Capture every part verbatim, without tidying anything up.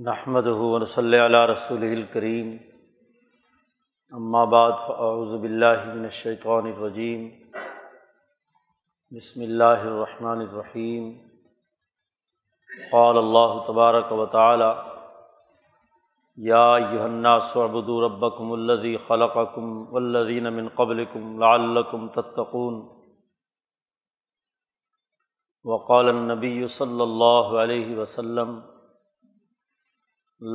نحمدہ ونصلی علی رسولہ الکریم، اما بعد فاعوذ باللہ من الشیطان الرجیم، بسم اللہ الرحمن الرحیم۔ قال اللہ تبارک و تعالی یا ایھا الناس اعبدوا ربکم الذی خلقکم والذین من قبلکم لعلکم تتقون۔ وقال النبی صلی اللہ علیہ وسلم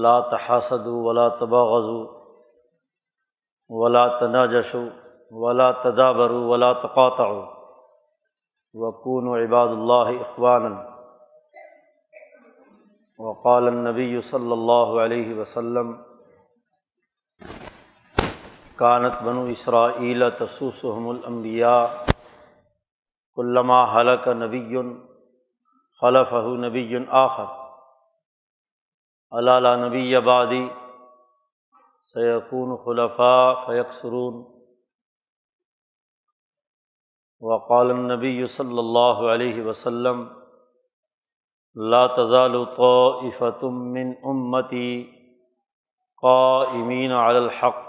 لا تحاسدوا ولا تباغضوا ولا تناجشوا ولا تدابروا ولا تقاطعوا وكونوا عباد الله إخوانا۔ وقال النبي صلی اللہ علیہ وسلم كانت بنو اسرائیل تسوسهم الانبیاء كلما هلك نبی خلفه نبی آخر، الا لا نبی بعدی سیکون خلفاء فیکثرون۔ وقال النبی صلی اللہ علیہ وسلم لا تزال طائفۃ من امتی قائمین علی الحق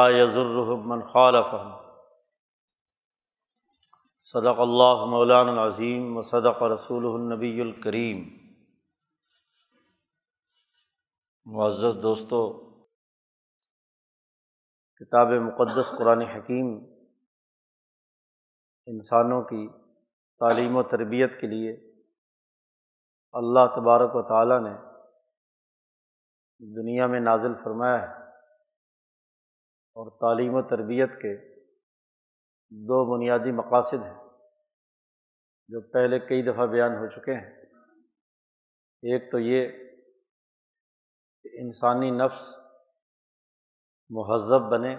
لا یضرهم من خالفهم۔ صدق اللہ مولانا العظیم وصدق رسولہ النبی الکریم۔ معزز دوستو، کتاب مقدس قرآن حکیم انسانوں کی تعلیم و تربیت کے لیے اللہ تبارک و تعالیٰ نے دنیا میں نازل فرمایا ہے، اور تعلیم و تربیت کے دو بنیادی مقاصد ہیں جو پہلے کئی دفعہ بیان ہو چکے ہیں۔ ایک تو یہ انسانی نفس مہذب بنے،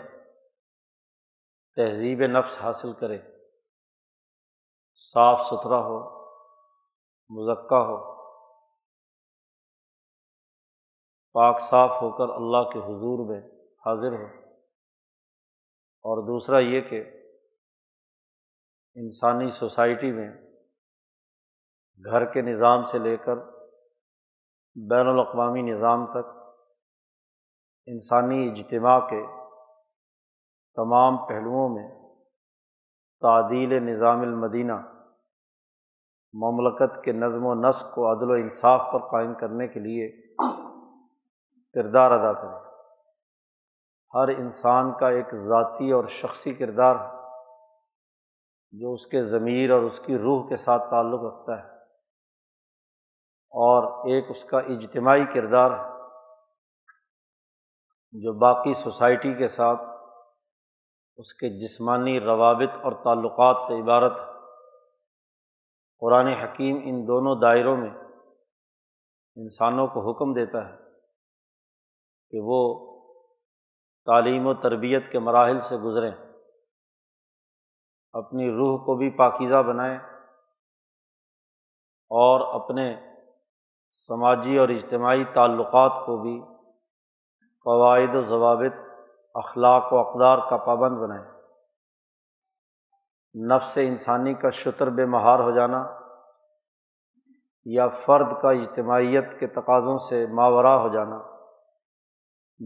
تہذیب نفس حاصل کرے، صاف ستھرا ہو، مزکہ ہو، پاک صاف ہو کر اللہ کے حضور میں حاضر ہو۔ اور دوسرا یہ کہ انسانی سوسائٹی میں گھر کے نظام سے لے کر بین الاقوامی نظام تک انسانی اجتماع کے تمام پہلوؤں میں تعدیل نظام المدینہ، مملکت کے نظم و نسق کو عدل و انصاف پر قائم کرنے کے لیے کردار ادا کرے۔ ہر انسان کا ایک ذاتی اور شخصی کردار جو اس کے ضمیر اور اس کی روح کے ساتھ تعلق رکھتا ہے، اور ایک اس کا اجتماعی کردار جو باقی سوسائٹی کے ساتھ اس کے جسمانی روابط اور تعلقات سے عبارت ہے۔ قرآن حکیم ان دونوں دائروں میں انسانوں کو حکم دیتا ہے کہ وہ تعلیم و تربیت کے مراحل سے گزریں، اپنی روح کو بھی پاکیزہ بنائیں، اور اپنے سماجی اور اجتماعی تعلقات کو بھی قواعد و ضوابط، اخلاق و اقدار کا پابند بنائیں۔ نفس انسانی کا شتر بے مہار ہو جانا یا فرد کا اجتماعیت کے تقاضوں سے ماورا ہو جانا،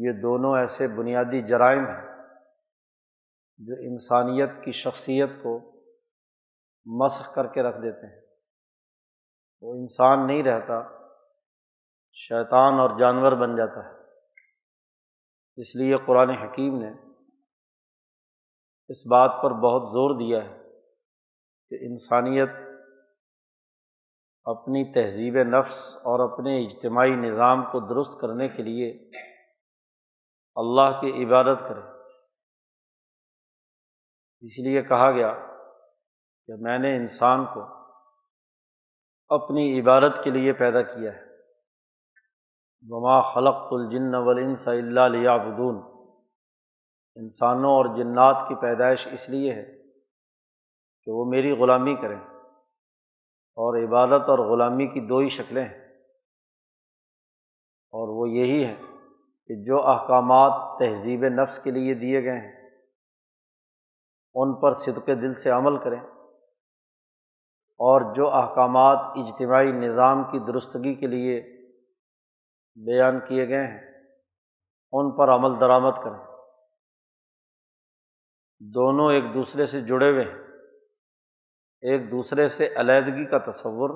یہ دونوں ایسے بنیادی جرائم ہیں جو انسانیت کی شخصیت کو مسخ کر کے رکھ دیتے ہیں۔ وہ انسان نہیں رہتا، شیطان اور جانور بن جاتا ہے۔ اس لیے قرآن حکیم نے اس بات پر بہت زور دیا ہے کہ انسانیت اپنی تہذیب نفس اور اپنے اجتماعی نظام کو درست کرنے کے لیے اللہ کی عبادت کرے۔ اس لیے کہا گیا کہ میں نے انسان کو اپنی عبادت کے لیے پیدا کیا ہے۔ وما خلقت الجن والانس الا لیعبدون۔ انسانوں اور جنات کی پیدائش اس لیے ہے کہ وہ میری غلامی کریں، اور عبادت اور غلامی کی دو ہی شکلیں ہیں، اور وہ یہی ہے کہ جو احکامات تہذیب نفس کے لیے دیے گئے ہیں ان پر صدق دل سے عمل کریں، اور جو احکامات اجتماعی نظام کی درستگی کے لیے بیان کیے گئے ہیں ان پر عمل درآمد کریں۔ دونوں ایک دوسرے سے جڑے ہوئے ہیں، ایک دوسرے سے علیحدگی کا تصور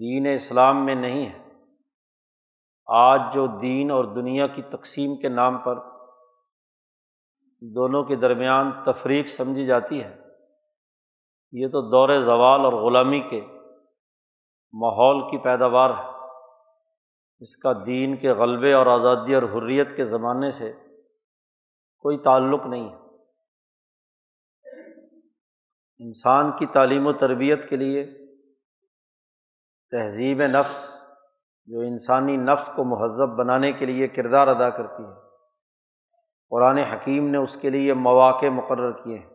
دین اسلام میں نہیں ہے۔ آج جو دین اور دنیا کی تقسیم کے نام پر دونوں کے درمیان تفریق سمجھی جاتی ہے، یہ تو دور زوال اور غلامی کے ماحول کی پیداوار ہے۔ اس کا دین کے غلبے اور آزادی اور حریت کے زمانے سے کوئی تعلق نہیں ہے۔ انسان کی تعلیم و تربیت کے لیے تہذیب نفس جو انسانی نفس کو مہذب بنانے کے لیے کردار ادا کرتی ہے، قرآن حکیم نے اس کے لیے مواقع مقرر کیے ہیں۔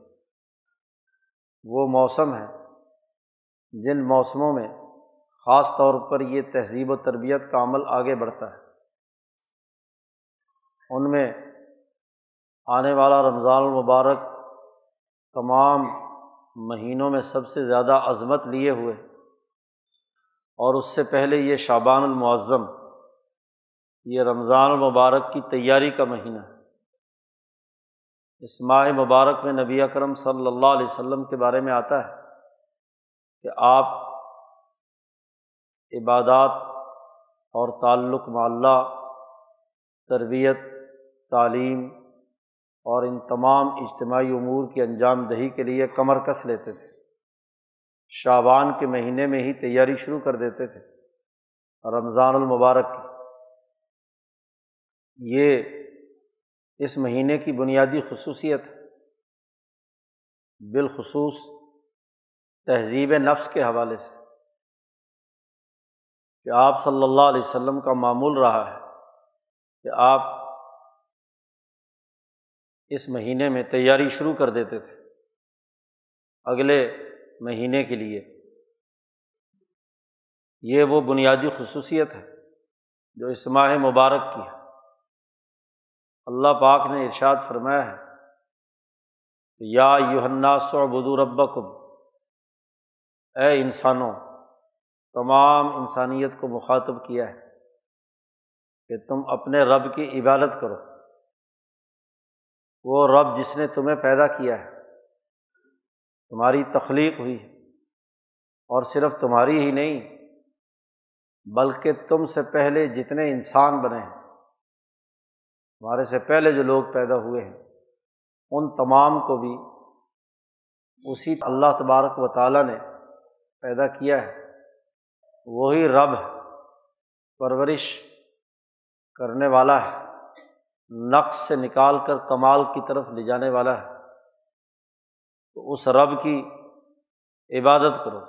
وہ موسم ہیں جن موسموں میں خاص طور پر یہ تہذیب و تربیت کا عمل آگے بڑھتا ہے۔ ان میں آنے والا رمضان المبارک تمام مہینوں میں سب سے زیادہ عظمت لیے ہوئے، اور اس سے پہلے یہ شعبان المعظم، یہ رمضان المبارک کی تیاری کا مہینہ ہے۔ اس ماہ مبارک میں نبی اکرم صلی اللہ علیہ وسلم کے بارے میں آتا ہے کہ آپ عبادات اور تعلق مع اللہ، تربیت، تعلیم اور ان تمام اجتماعی امور کی انجام دہی کے لیے کمر کس لیتے تھے۔ شعبان کے مہینے میں ہی تیاری شروع کر دیتے تھے رمضان المبارک کی۔ یہ اس مہینے کی بنیادی خصوصیت ہے، بالخصوص تہذیب نفس کے حوالے سے، کہ آپ صلی اللہ علیہ وسلم کا معمول رہا ہے کہ آپ اس مہینے میں تیاری شروع کر دیتے تھے اگلے مہینے کے لیے۔ یہ وہ بنیادی خصوصیت ہے جو اس ماہ مبارک کی ہے۔ اللہ پاک نے ارشاد فرمایا ہے کہ یا ایھا الناس اعبدوا ربکم، اے انسانوں، تمام انسانیت کو مخاطب کیا ہے کہ تم اپنے رب کی عبادت کرو، وہ رب جس نے تمہیں پیدا کیا ہے، تمہاری تخلیق ہوئی ہے، اور صرف تمہاری ہی نہیں بلکہ تم سے پہلے جتنے انسان بنے ہیں، ہمارے سے پہلے جو لوگ پیدا ہوئے ہیں، ان تمام کو بھی اسی اللہ تبارک و تعالیٰ نے پیدا کیا ہے۔ وہی رب ہے، پرورش کرنے والا ہے، نقص سے نکال کر کمال کی طرف لے جانے والا ہے۔ تو اس رب کی عبادت کرو۔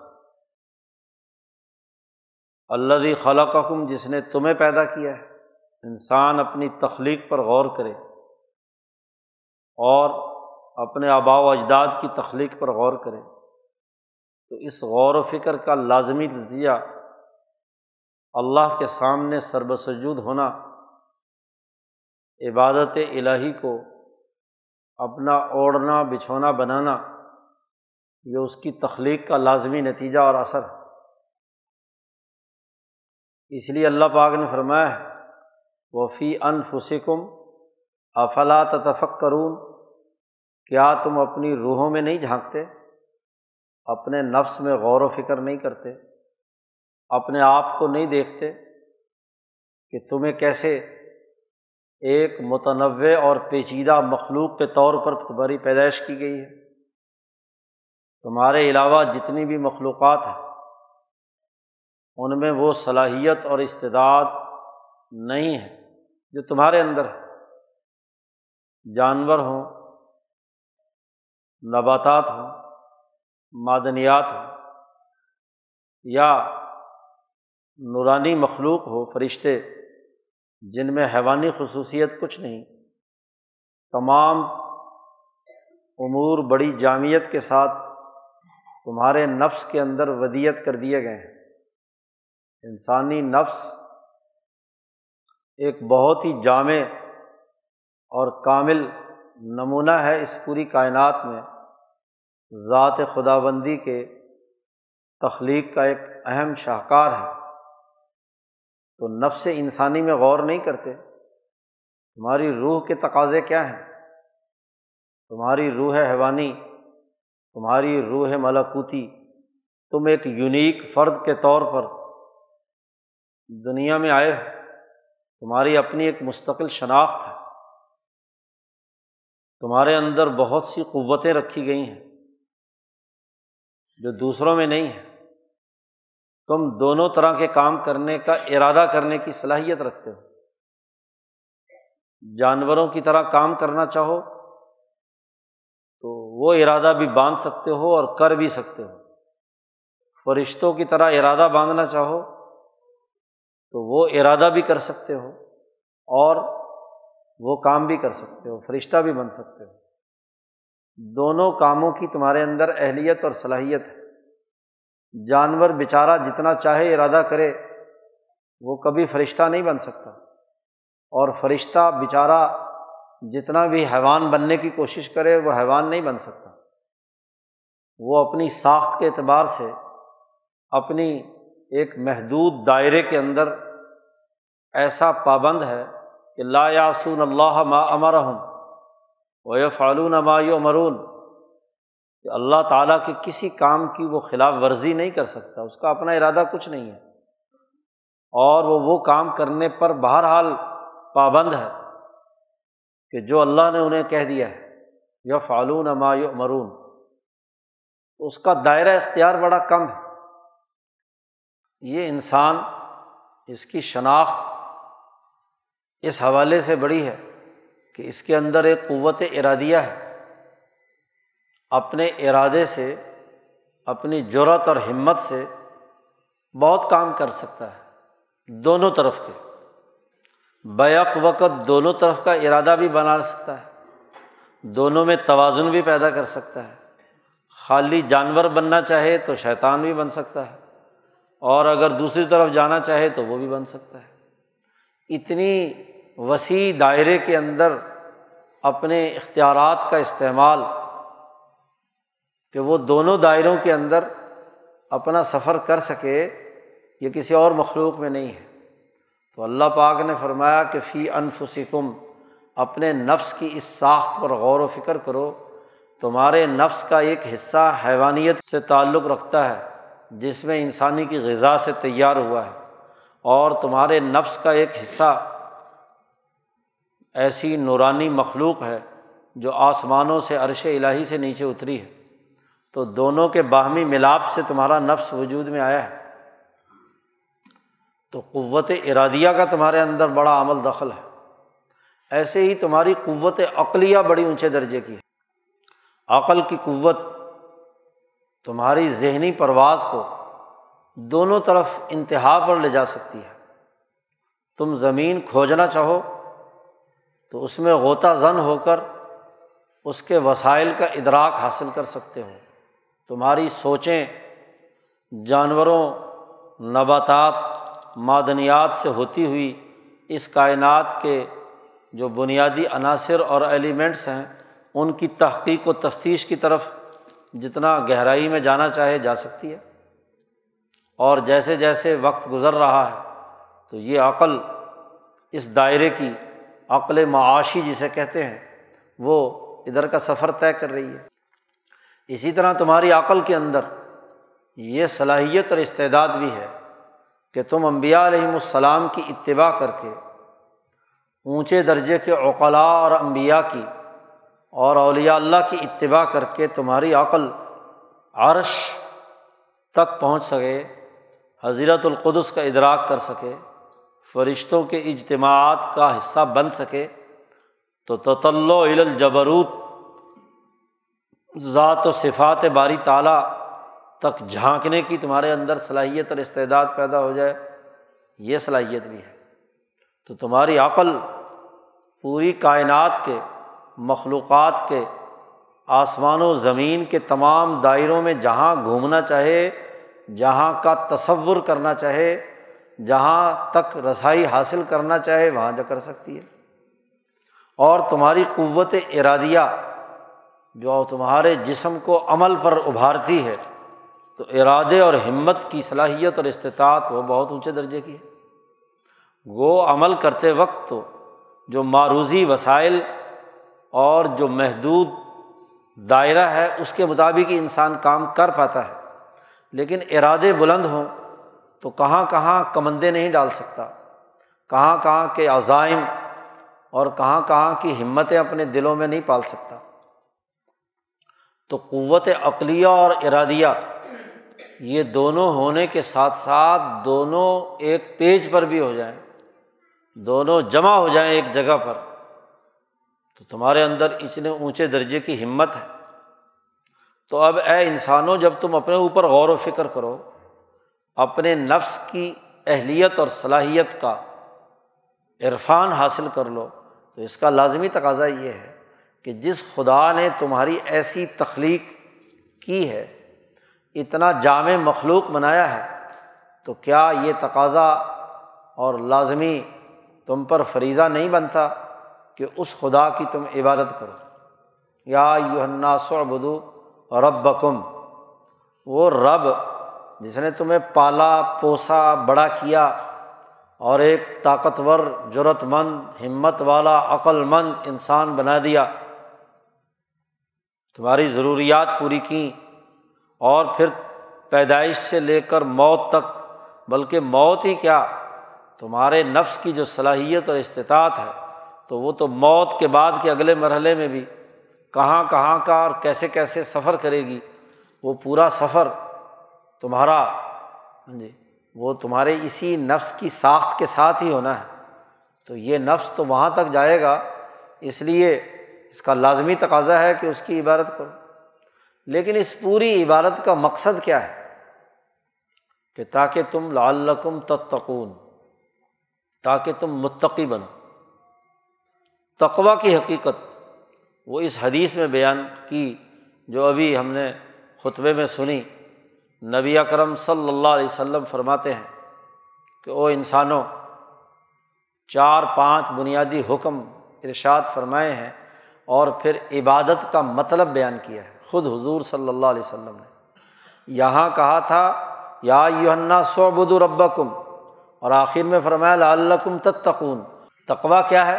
الذی خلقکم، جس نے تمہیں پیدا کیا ہے۔ انسان اپنی تخلیق پر غور کرے اور اپنے آباء و اجداد کی تخلیق پر غور کرے تو اس غور و فکر کا لازمی نتیجہ اللہ کے سامنے سربسجود ہونا، عبادت الہی کو اپنا اوڑھنا بچھونا بنانا، یہ اس کی تخلیق کا لازمی نتیجہ اور اثر ہے۔ اس لیے اللہ پاک نے فرمایا ہے وَفِي أَنفُسِكُمْ أَفَلَا تَتَفَكَّرُونَ، کیا تم اپنی روحوں میں نہیں جھانکتے، اپنے نفس میں غور و فکر نہیں کرتے، اپنے آپ کو نہیں دیکھتے کہ تمہیں کیسے ایک متنوع اور پیچیدہ مخلوق کے طور پر تمہاری پیدائش کی گئی ہے۔ تمہارے علاوہ جتنی بھی مخلوقات ہیں ان میں وہ صلاحیت اور استعداد نہیں ہے جو تمہارے اندر ہے۔ جانور ہوں، نباتات ہوں، معدنیات ہوں، یا نورانی مخلوق ہو، فرشتے، جن میں حیوانی خصوصیت کچھ نہیں، تمام امور بڑی جامعیت کے ساتھ تمہارے نفس کے اندر ودیعت کر دیے گئے ہیں۔ انسانی نفس ایک بہت ہی جامع اور کامل نمونہ ہے اس پوری کائنات میں ذات خداوندی کے تخلیق کا ایک اہم شاہکار ہے۔ تو نفس انسانی میں غور نہیں کرتے تمہاری روح کے تقاضے کیا ہیں، تمہاری روح حیوانی، تمہاری روح ملکوتی، تم ایک یونیک فرد کے طور پر دنیا میں آئے ہو، تمہاری اپنی ایک مستقل شناخت ہے، تمہارے اندر بہت سی قوتیں رکھی گئی ہیں جو دوسروں میں نہیں ہیں، تم دونوں طرح کے کام کرنے کا ارادہ کرنے کی صلاحیت رکھتے ہو۔ جانوروں کی طرح کام کرنا چاہو تو وہ ارادہ بھی باندھ سکتے ہو اور کر بھی سکتے ہو، فرشتوں کی طرح ارادہ باندھنا چاہو تو وہ ارادہ بھی کر سکتے ہو اور وہ کام بھی کر سکتے ہو، فرشتہ بھی بن سکتے ہو، دونوں کاموں کی تمہارے اندر اہلیت اور صلاحیت ہے۔ جانور بیچارہ جتنا چاہے ارادہ کرے وہ کبھی فرشتہ نہیں بن سکتا، اور فرشتہ بیچارہ جتنا بھی حیوان بننے کی کوشش کرے وہ حیوان نہیں بن سکتا، وہ اپنی ساخت کے اعتبار سے اپنی ایک محدود دائرے کے اندر ایسا پابند ہے کہ لا یعصون اللہ ما امرہم ویفعلون ما یؤمرون، کہ اللہ تعالیٰ کے کسی کام کی وہ خلاف ورزی نہیں کر سکتا، اس کا اپنا ارادہ کچھ نہیں ہے اور وہ وہ کام کرنے پر بہرحال پابند ہے کہ جو اللہ نے انہیں کہہ دیا ہے، یفعلون ما یؤمرون۔ اس کا دائرہ اختیار بڑا کم ہے۔ یہ انسان، اس کی شناخت اس حوالے سے بڑی ہے کہ اس کے اندر ایک قوت ارادیہ ہے، اپنے ارادے سے، اپنی جرأت اور ہمت سے بہت کام کر سکتا ہے، دونوں طرف کے بیک وقت دونوں طرف کا ارادہ بھی بنا سکتا ہے، دونوں میں توازن بھی پیدا کر سکتا ہے۔ خالی جانور بننا چاہے تو شیطان بھی بن سکتا ہے، اور اگر دوسری طرف جانا چاہے تو وہ بھی بن سکتا ہے۔ اتنی وسیع دائرے کے اندر اپنے اختیارات کا استعمال کہ وہ دونوں دائروں کے اندر اپنا سفر کر سکے، یہ کسی اور مخلوق میں نہیں ہے۔ تو اللہ پاک نے فرمایا کہ فی انفسکم، اپنے نفس کی اس ساخت پر غور و فکر کرو۔ تمہارے نفس کا ایک حصہ حیوانیت سے تعلق رکھتا ہے جس میں انسانی کی غذا سے تیار ہوا ہے، اور تمہارے نفس کا ایک حصہ ایسی نورانی مخلوق ہے جو آسمانوں سے عرش الٰہی سے نیچے اتری ہے، تو دونوں کے باہمی ملاپ سے تمہارا نفس وجود میں آیا ہے، تو قوت ارادیہ کا تمہارے اندر بڑا عمل دخل ہے۔ ایسے ہی تمہاری قوت عقلیہ بڑی اونچے درجے کی ہے، عقل کی قوت تمہاری ذہنی پرواز کو دونوں طرف انتہا پر لے جا سکتی ہے۔ تم زمین کھوجنا چاہو تو اس میں غوطہ زن ہو کر اس کے وسائل کا ادراک حاصل کر سکتے ہو۔ تمہاری سوچیں جانوروں، نباتات، معدنیات سے ہوتی ہوئی اس کائنات کے جو بنیادی عناصر اور ایلیمنٹس ہیں ان کی تحقیق و تفتیش کی طرف جتنا گہرائی میں جانا چاہے جا سکتی ہے، اور جیسے جیسے وقت گزر رہا ہے تو یہ عقل اس دائرے کی، عقل معاشی جسے کہتے ہیں، وہ ادھر کا سفر طے کر رہی ہے۔ اسی طرح تمہاری عقل کے اندر یہ صلاحیت اور استعداد بھی ہے کہ تم انبیاء علیہم السلام کی اتباع کر کے اونچے درجے کے عقلاء اور انبیاء کی اور اولیاء اللہ کی اتباع کر کے تمہاری عقل عرش تک پہنچ سکے، حضرت القدس کا ادراک کر سکے، فرشتوں کے اجتماعات کا حصہ بن سکے، تو تطلع الی الجبروت، ذات و صفات باری تعالیٰ تک جھانکنے کی تمہارے اندر صلاحیت اور استعداد پیدا ہو جائے، یہ صلاحیت بھی ہے۔ تو تمہاری عقل پوری کائنات کے، مخلوقات کے، آسمان و زمین کے تمام دائروں میں جہاں گھومنا چاہے، جہاں کا تصور کرنا چاہے، جہاں تک رسائی حاصل کرنا چاہے وہاں جا کر سکتی ہے، اور تمہاری قوت ارادیہ جو تمہارے جسم کو عمل پر ابھارتی ہے، تو ارادے اور ہمت کی صلاحیت اور استطاعت وہ بہت اونچے درجے کی ہے۔ گو عمل کرتے وقت تو جو معروضی وسائل اور جو محدود دائرہ ہے اس کے مطابق ہی انسان کام کر پاتا ہے، لیکن ارادے بلند ہوں تو کہاں کہاں کمندیں نہیں ڈال سکتا، کہاں کہاں کے عزائم اور کہاں کہاں کی ہمتیں اپنے دلوں میں نہیں پال سکتا۔ تو قوت عقلیہ اور ارادیہ یہ دونوں ہونے کے ساتھ ساتھ دونوں ایک پیج پر بھی ہو جائیں، دونوں جمع ہو جائیں ایک جگہ پر، تو تمہارے اندر اتنے اونچے درجے کی ہمت ہے۔ تو اب اے انسانوں، جب تم اپنے اوپر غور و فکر کرو، اپنے نفس کی اہلیت اور صلاحیت کا عرفان حاصل کر لو، تو اس کا لازمی تقاضا یہ ہے کہ جس خدا نے تمہاری ایسی تخلیق کی ہے، اتنا جامع مخلوق بنایا ہے، تو کیا یہ تقاضا اور لازمی تم پر فریضہ نہیں بنتا کہ اس خدا کی تم عبادت کرو؟ یا ایھا الناس اعبدوا ربکم، وہ رب جس نے تمہیں پالا پوسا بڑا کیا اور ایک طاقتور، جرأت مند، ہمت والا، عقل مند انسان بنا دیا، تمہاری ضروریات پوری کیں، اور پھر پیدائش سے لے کر موت تک، بلکہ موت ہی کیا، تمہارے نفس کی جو صلاحیت اور استطاعت ہے تو وہ تو موت کے بعد کے اگلے مرحلے میں بھی کہاں کہاں کا اور کیسے کیسے سفر کرے گی، وہ پورا سفر تمہارا جی وہ تمہارے اسی نفس کی ساخت کے ساتھ ہی ہونا ہے۔ تو یہ نفس تو وہاں تک جائے گا، اس لیے اس کا لازمی تقاضا ہے کہ اس کی عبادت کرو۔ لیکن اس پوری عبادت کا مقصد کیا ہے؟ کہ تاکہ تم لعلکم تتقون، تاکہ تم متقی بنو۔ تقویٰ کی حقیقت وہ اس حدیث میں بیان کی جو ابھی ہم نے خطبے میں سنی۔ نبی اکرم صلی اللہ علیہ وسلم فرماتے ہیں کہ او انسانوں، چار پانچ بنیادی حکم ارشاد فرمائے ہیں اور پھر عبادت کا مطلب بیان کیا ہے خود حضور صلی اللہ علیہ وسلم نے۔ یہاں کہا تھا یا ایھا الناس اعبدوا ربکم، اور آخر میں فرمایا لعلکم تتقون۔ تقویٰ کیا ہے؟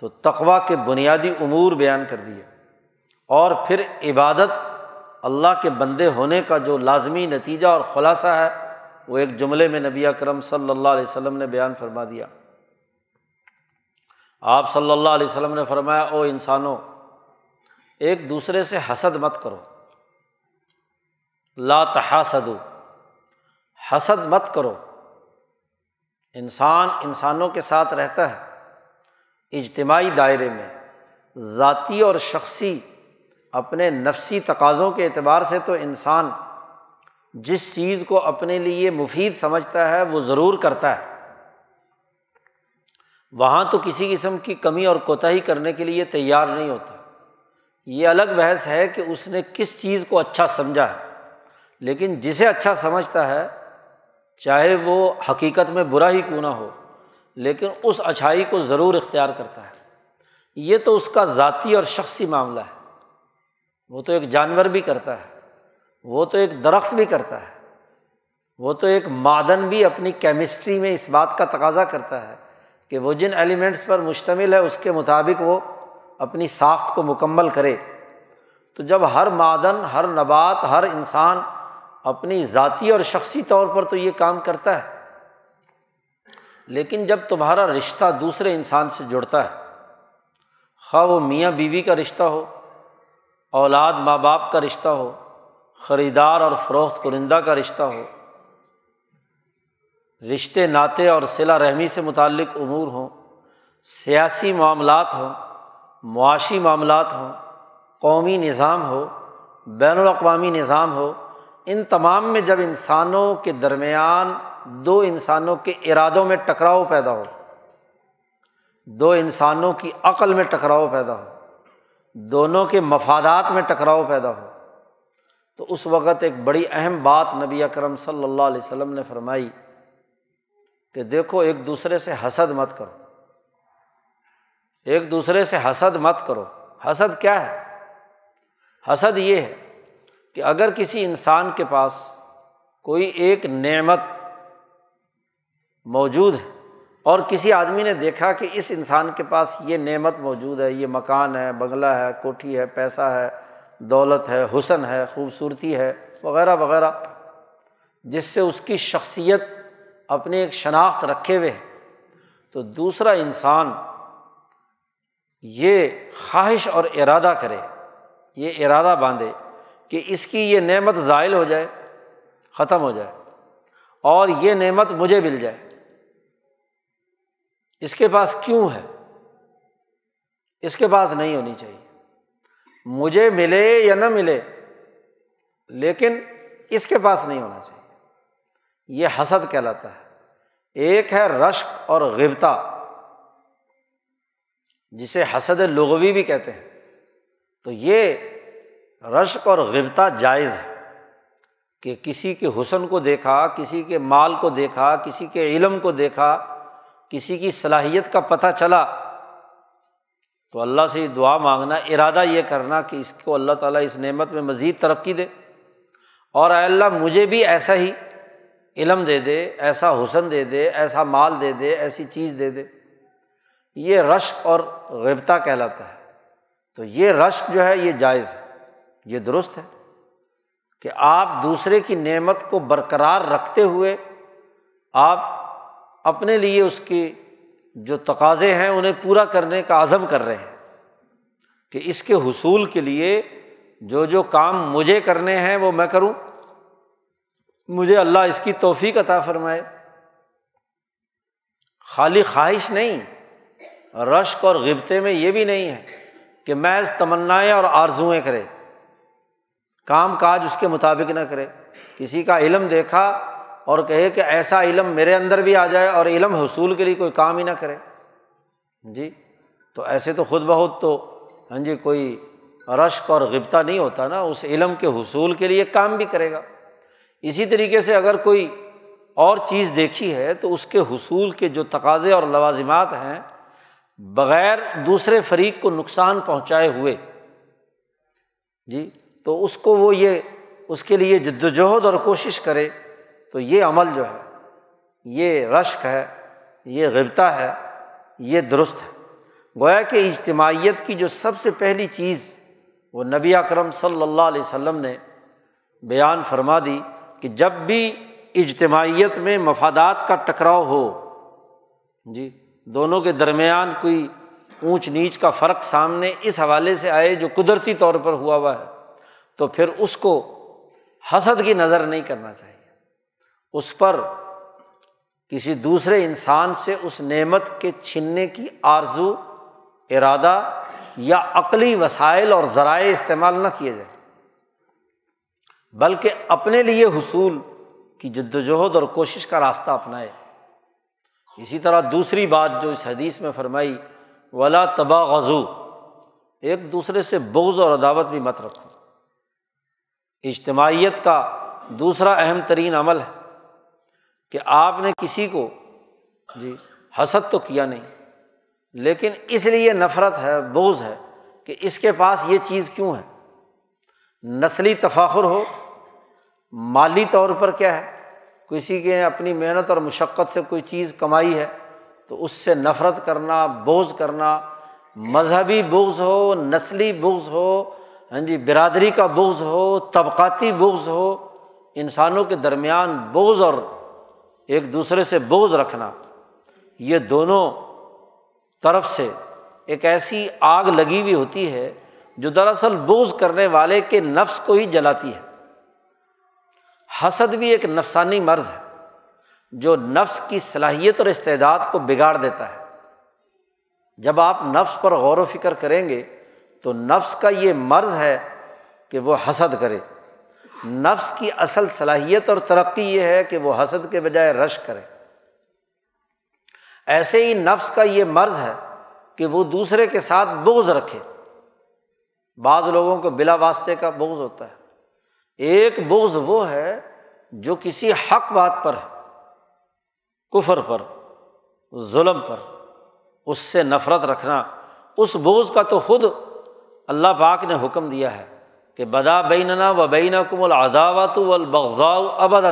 تو تقویٰ کے بنیادی امور بیان کر دیے، اور پھر عبادت، اللہ کے بندے ہونے کا جو لازمی نتیجہ اور خلاصہ ہے، وہ ایک جملے میں نبی اکرم صلی اللہ علیہ وسلم نے بیان فرما دیا۔ آپ صلی اللہ علیہ وسلم نے فرمایا او انسانوں، ایک دوسرے سے حسد مت کرو، لا تحاسدوا، حسد مت کرو۔ انسان انسانوں کے ساتھ رہتا ہے اجتماعی دائرے میں، ذاتی اور شخصی اپنے نفسی تقاضوں کے اعتبار سے تو انسان جس چیز کو اپنے لیے مفید سمجھتا ہے وہ ضرور کرتا ہے، وہاں تو کسی قسم کی کمی اور کوتاہی کرنے کے لیے تیار نہیں ہوتا۔ یہ الگ بحث ہے کہ اس نے کس چیز کو اچھا سمجھا ہے، لیکن جسے اچھا سمجھتا ہے چاہے وہ حقیقت میں برا ہی کیوں نہ ہو، لیکن اس اچھائی کو ضرور اختیار کرتا ہے۔ یہ تو اس کا ذاتی اور شخصی معاملہ ہے، وہ تو ایک جانور بھی کرتا ہے، وہ تو ایک درخت بھی کرتا ہے، وہ تو ایک معدن بھی اپنی کیمسٹری میں اس بات کا تقاضا کرتا ہے کہ وہ جن ایلیمنٹس پر مشتمل ہے اس کے مطابق وہ اپنی ساخت کو مکمل کرے۔ تو جب ہر معدن، ہر نبات، ہر انسان اپنی ذاتی اور شخصی طور پر تو یہ کام کرتا ہے، لیکن جب تمہارا رشتہ دوسرے انسان سے جڑتا ہے، خواہ وہ میاں بیوی کا رشتہ ہو، اولاد ماں باپ کا رشتہ ہو، خریدار اور فروخت کنندہ کا رشتہ ہو، رشتے ناطے اور صلہ رحمی سے متعلق امور ہوں، سیاسی معاملات ہوں، معاشی معاملات ہوں، قومی نظام ہو، بین الاقوامی نظام ہو، ان تمام میں جب انسانوں کے درمیان دو انسانوں کے ارادوں میں ٹکراؤ پیدا ہو، دو انسانوں کی عقل میں ٹکراؤ پیدا ہو، دونوں کے مفادات میں ٹکراؤ پیدا ہو، تو اس وقت ایک بڑی اہم بات نبی اکرم صلی اللہ علیہ وسلم نے فرمائی کہ دیکھو ایک دوسرے سے حسد مت کرو، ایک دوسرے سے حسد مت کرو۔ حسد کیا ہے؟ حسد یہ ہے کہ اگر کسی انسان کے پاس کوئی ایک نعمت موجود ہے اور کسی آدمی نے دیکھا کہ اس انسان کے پاس یہ نعمت موجود ہے، یہ مکان ہے، بنگلہ ہے، کوٹھی ہے، پیسہ ہے، دولت ہے، حسن ہے، خوبصورتی ہے وغیرہ وغیرہ، جس سے اس کی شخصیت اپنے ایک شناخت رکھے ہوئے ہے، تو دوسرا انسان یہ خواہش اور ارادہ کرے، یہ ارادہ باندھے کہ اس کی یہ نعمت زائل ہو جائے، ختم ہو جائے، اور یہ نعمت مجھے مل جائے، اس کے پاس کیوں ہے، اس کے پاس نہیں ہونی چاہیے، مجھے ملے یا نہ ملے لیکن اس کے پاس نہیں ہونا چاہیے۔ یہ حسد کہلاتا ہے۔ ایک ہے رشک اور غبطہ، جسے حسد لغوی بھی کہتے ہیں، تو یہ رشک اور غبطہ جائز ہے کہ کسی کے حسن کو دیکھا، کسی کے مال کو دیکھا، کسی کے علم کو دیکھا، کسی کی صلاحیت کا پتہ چلا، تو اللہ سے دعا مانگنا، ارادہ یہ کرنا کہ اس کو اللہ تعالیٰ اس نعمت میں مزید ترقی دے، اور اے اللہ مجھے بھی ایسا ہی علم دے دے، ایسا حسن دے دے، ایسا مال دے دے، ایسی چیز دے دے۔ یہ رشک اور غبطہ کہلاتا ہے۔ تو یہ رشک جو ہے یہ جائز ہے، یہ درست ہے کہ آپ دوسرے کی نعمت کو برقرار رکھتے ہوئے آپ اپنے لیے اس کی جو تقاضے ہیں انہیں پورا کرنے کا عزم کر رہے ہیں کہ اس کے حصول کے لیے جو جو کام مجھے کرنے ہیں وہ میں کروں، مجھے اللہ اس کی توفیق عطا فرمائے۔ خالی خواہش نہیں، رشک اور غبطے میں یہ بھی نہیں ہے کہ محض تمنائیں اور آرزوئیں کرے، کام کاج اس کے مطابق نہ کرے۔ کسی کا علم دیکھا اور کہے کہ ایسا علم میرے اندر بھی آ جائے، اور علم حصول کے لیے کوئی کام ہی نہ کرے، جی تو ایسے تو خود بہت تو ہاں جی کوئی رشک اور غبطہ نہیں ہوتا نا، اس علم کے حصول کے لیے کام بھی کرے گا۔ اسی طریقے سے اگر کوئی اور چیز دیکھی ہے تو اس کے حصول کے جو تقاضے اور لوازمات ہیں، بغیر دوسرے فریق کو نقصان پہنچائے ہوئے، جی تو اس کو وہ یہ اس کے لیے جدوجہد اور کوشش کرے، تو یہ عمل جو ہے یہ رشک ہے، یہ غبطہ ہے، یہ درست ہے۔ گویا کہ اجتماعیت کی جو سب سے پہلی چیز وہ نبی اکرم صلی اللہ علیہ وسلم نے بیان فرما دی کہ جب بھی اجتماعیت میں مفادات کا ٹکراؤ ہو، جی دونوں کے درمیان کوئی اونچ نیچ کا فرق سامنے اس حوالے سے آئے جو قدرتی طور پر ہوا ہوا ہے، تو پھر اس کو حسد کی نظر نہیں کرنا چاہیے، اس پر کسی دوسرے انسان سے اس نعمت کے چھیننے کی آرزو، ارادہ یا عقلی وسائل اور ذرائع استعمال نہ کیے جائیں، بلکہ اپنے لیے حصول کی جدوجہد اور کوشش کا راستہ اپنائے۔ اسی طرح دوسری بات جو اس حدیث میں فرمائی، ولا تباغضوا، ایک دوسرے سے بغض اور عداوت بھی مت رکھو۔ اجتماعیت کا دوسرا اہم ترین عمل ہے کہ آپ نے کسی کو جی حسد تو کیا نہیں، لیکن اس لیے نفرت ہے، بغض ہے کہ اس کے پاس یہ چیز کیوں ہے۔ نسلی تفاخر ہو، مالی طور پر کیا ہے، کسی کے اپنی محنت اور مشقت سے کوئی چیز کمائی ہے تو اس سے نفرت کرنا، بغض کرنا، مذہبی بغض ہو، نسلی بغض ہو، ہاں جی برادری کا بغض ہو، طبقاتی بغض ہو، انسانوں کے درمیان بغض اور ایک دوسرے سے بغض رکھنا، یہ دونوں طرف سے ایک ایسی آگ لگی ہوئی ہوتی ہے جو دراصل بغض کرنے والے کے نفس کو ہی جلاتی ہے۔ حسد بھی ایک نفسانی مرض ہے جو نفس کی صلاحیت اور استعداد کو بگاڑ دیتا ہے۔ جب آپ نفس پر غور و فکر کریں گے تو نفس کا یہ مرض ہے کہ وہ حسد کرے۔ نفس کی اصل صلاحیت اور ترقی یہ ہے کہ وہ حسد کے بجائے رشک کرے۔ ایسے ہی نفس کا یہ مرض ہے کہ وہ دوسرے کے ساتھ بغض رکھے۔ بعض لوگوں کو بلا واسطے کا بغض ہوتا ہے۔ ایک بغض وہ ہے جو کسی حق بات پر ہے، کفر پر، ظلم پر، اس سے نفرت رکھنا۔ اس بغض کا تو خود اللہ پاک نے حکم دیا ہے کہ بدا بیننا و بینکم العداوۃ والبغضاء ابدا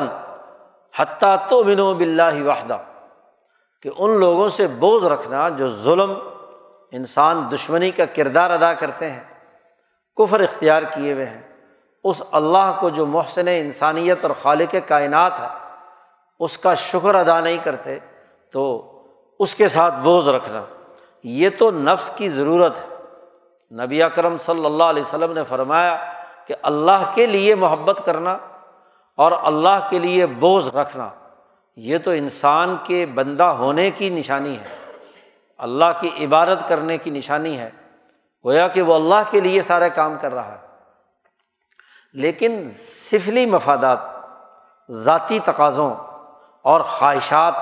حتی تؤمنوا باللہ وحدہ، کہ ان لوگوں سے بغض رکھنا جو ظلم، انسان دشمنی کا کردار ادا کرتے ہیں، کفر اختیار کیے ہوئے ہیں، اس اللہ کو جو محسن انسانیت اور خالق کائنات ہے اس کا شکر ادا نہیں کرتے، تو اس کے ساتھ بغض رکھنا یہ تو نفس کی ضرورت ہے۔ نبی اکرم صلی اللہ علیہ وسلم نے فرمایا کہ اللہ کے لیے محبت کرنا اور اللہ کے لیے بغض رکھنا یہ تو انسان کے بندہ ہونے کی نشانی ہے، اللہ کی عبادت کرنے کی نشانی ہے، گویا کہ وہ اللہ کے لیے سارے کام کر رہا ہے۔ لیکن سفلی مفادات، ذاتی تقاضوں اور خواہشات،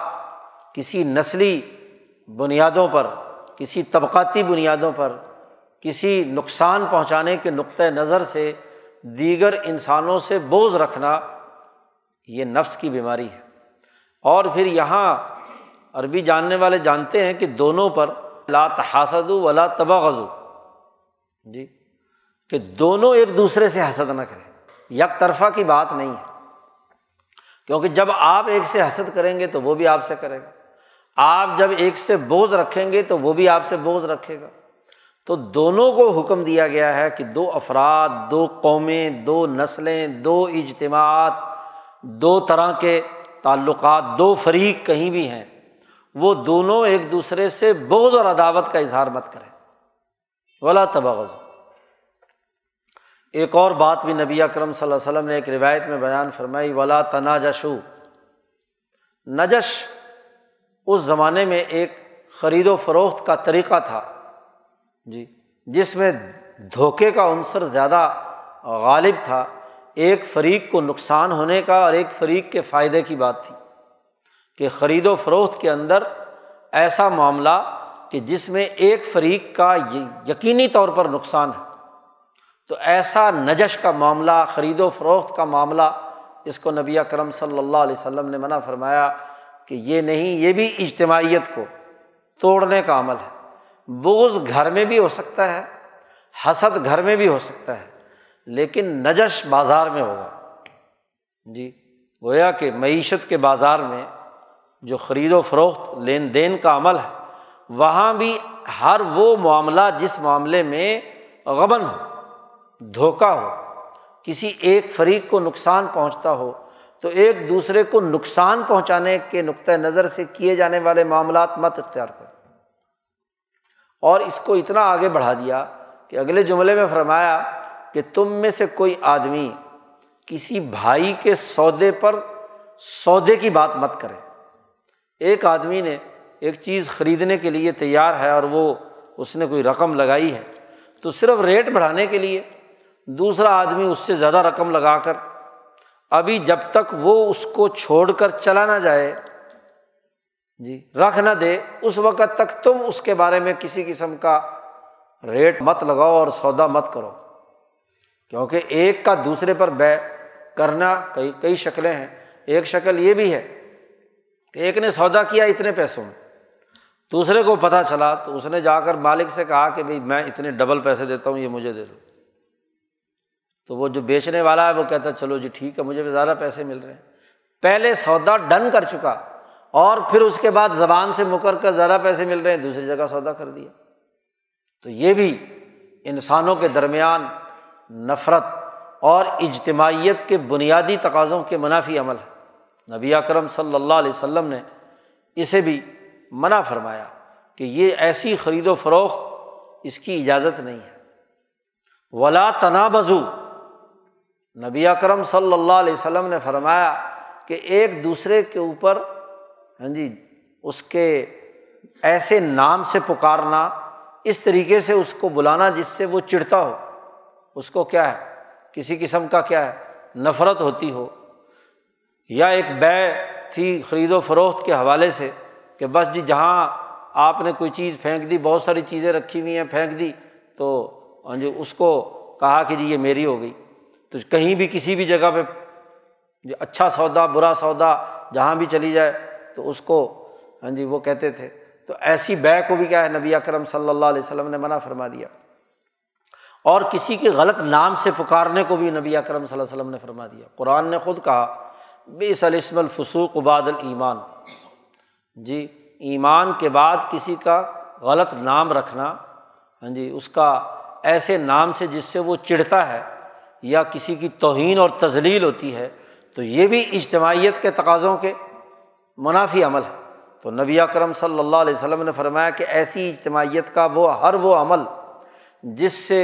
کسی نسلی بنیادوں پر، کسی طبقاتی بنیادوں پر، کسی نقصان پہنچانے کے نقطہ نظر سے دیگر انسانوں سے بغض رکھنا یہ نفس کی بیماری ہے۔ اور پھر یہاں عربی جاننے والے جانتے ہیں کہ دونوں پر لا تحاسدوا ولا تباغضوا، جی، کہ دونوں ایک دوسرے سے حسد نہ کریں، یک طرفہ کی بات نہیں ہے، کیونکہ جب آپ ایک سے حسد کریں گے تو وہ بھی آپ سے کرے گا، آپ جب ایک سے بغض رکھیں گے تو وہ بھی آپ سے بغض رکھے گا۔ تو دونوں کو حکم دیا گیا ہے کہ دو افراد، دو قومیں، دو نسلیں، دو اجتماعات، دو طرح کے تعلقات، دو فریق کہیں بھی ہیں، وہ دونوں ایک دوسرے سے بغض اور عداوت کا اظہار مت کریں، ولا تباغضوا۔ ایک اور بات بھی نبی اکرم صلی اللہ علیہ وسلم نے ایک روایت میں بیان فرمائی، ولا تناجشوا۔ نجش اس زمانے میں ایک خرید و فروخت کا طریقہ تھا، جی، جس میں دھوکے کا عنصر زیادہ غالب تھا، ایک فریق کو نقصان ہونے کا اور ایک فریق کے فائدے کی بات تھی، کہ خرید و فروخت کے اندر ایسا معاملہ کہ جس میں ایک فریق کا یقینی طور پر نقصان ہے، تو ایسا نجش کا معاملہ، خرید و فروخت کا معاملہ، اس کو نبی اکرم صلی اللہ علیہ وسلم نے منع فرمایا کہ یہ نہیں، یہ بھی اجتماعیت کو توڑنے کا عمل ہے۔ بغض گھر میں بھی ہو سکتا ہے، حسد گھر میں بھی ہو سکتا ہے، لیکن نجش بازار میں ہوگا، جی، گویا کہ معیشت کے بازار میں جو خرید و فروخت، لین دین کا عمل ہے، وہاں بھی ہر وہ معاملہ جس معاملے میں غبن ہو، دھوکہ ہو، کسی ایک فریق کو نقصان پہنچتا ہو، تو ایک دوسرے کو نقصان پہنچانے کے نقطہ نظر سے کیے جانے والے معاملات مت اختیار کرو۔ اور اس کو اتنا آگے بڑھا دیا کہ اگلے جملے میں فرمایا کہ تم میں سے کوئی آدمی کسی بھائی کے سودے پر سودے کی بات مت کرے۔ ایک آدمی نے ایک چیز خریدنے کے لیے تیار ہے اور وہ اس نے کوئی رقم لگائی ہے، تو صرف ریٹ بڑھانے کے لیے دوسرا آدمی اس سے زیادہ رقم لگا کر، ابھی جب تک وہ اس کو چھوڑ کر چلا نہ جائے، جی، رکھ نہ دے، اس وقت تک تم اس کے بارے میں کسی قسم کا ریٹ مت لگاؤ اور سودا مت کرو، کیونکہ ایک کا دوسرے پر بیع کرنا کئی کئی شکلیں ہیں۔ ایک شکل یہ بھی ہے کہ ایک نے سودا کیا اتنے پیسوں میں، دوسرے کو پتہ چلا تو اس نے جا کر مالک سے کہا کہ بھئی میں اتنے ڈبل پیسے دیتا ہوں، یہ مجھے دے دو، تو وہ جو بیچنے والا ہے وہ کہتا ہے چلو جی ٹھیک ہے، مجھے زیادہ پیسے مل رہے ہیں۔ پہلے سودا ڈن کر چکا اور پھر اس کے بعد زبان سے مکر کر زیادہ پیسے مل رہے ہیں، دوسری جگہ سودا کر دیا۔ تو یہ بھی انسانوں کے درمیان نفرت اور اجتماعیت کے بنیادی تقاضوں کے منافی عمل ہے۔ نبی اکرم صلی اللہ علیہ وسلم نے اسے بھی منع فرمایا کہ یہ ایسی خرید و فروخت، اس کی اجازت نہیں ہے۔ ولا تنابزوا، نبی اکرم صلی اللہ علیہ وسلم نے فرمایا کہ ایک دوسرے کے اوپر، ہاں جی، اس کے ایسے نام سے پکارنا، اس طریقے سے اس کو بلانا جس سے وہ چڑھتا ہو، اس کو کیا ہے، کسی قسم کا کیا ہے، نفرت ہوتی ہو۔ یا ایک بیع تھی خرید و فروخت کے حوالے سے کہ بس جی جہاں آپ نے کوئی چیز پھینک دی، بہت ساری چیزیں رکھی ہوئی ہیں، پھینک دی تو ہاں جی اس کو کہا کہ جی یہ میری ہو گئی۔ تو کہیں بھی کسی بھی جگہ پہ جی اچھا سودا، برا سودا، جہاں بھی چلی جائے تو اس کو ہاں جی وہ کہتے تھے۔ تو ایسی بیع کو بھی کیا ہے، نبی اکرم صلی اللہ علیہ وسلم نے منع فرما دیا۔ اور کسی کے غلط نام سے پکارنے کو بھی نبی اکرم صلی اللہ علیہ وسلم نے فرما دیا۔ قرآن نے خود کہا بئس الاسم الفسوق بعد الایمان، جی، ایمان کے بعد کسی کا غلط نام رکھنا، ہاں جی، اس کا ایسے نام سے جس سے وہ چڑھتا ہے یا کسی کی توہین اور تذلیل ہوتی ہے، تو یہ بھی اجتماعیت کے تقاضوں کے منافی عمل ہے۔ تو نبی اکرم صلی اللہ علیہ وسلم نے فرمایا کہ ایسی اجتماعیت کا وہ ہر وہ عمل جس سے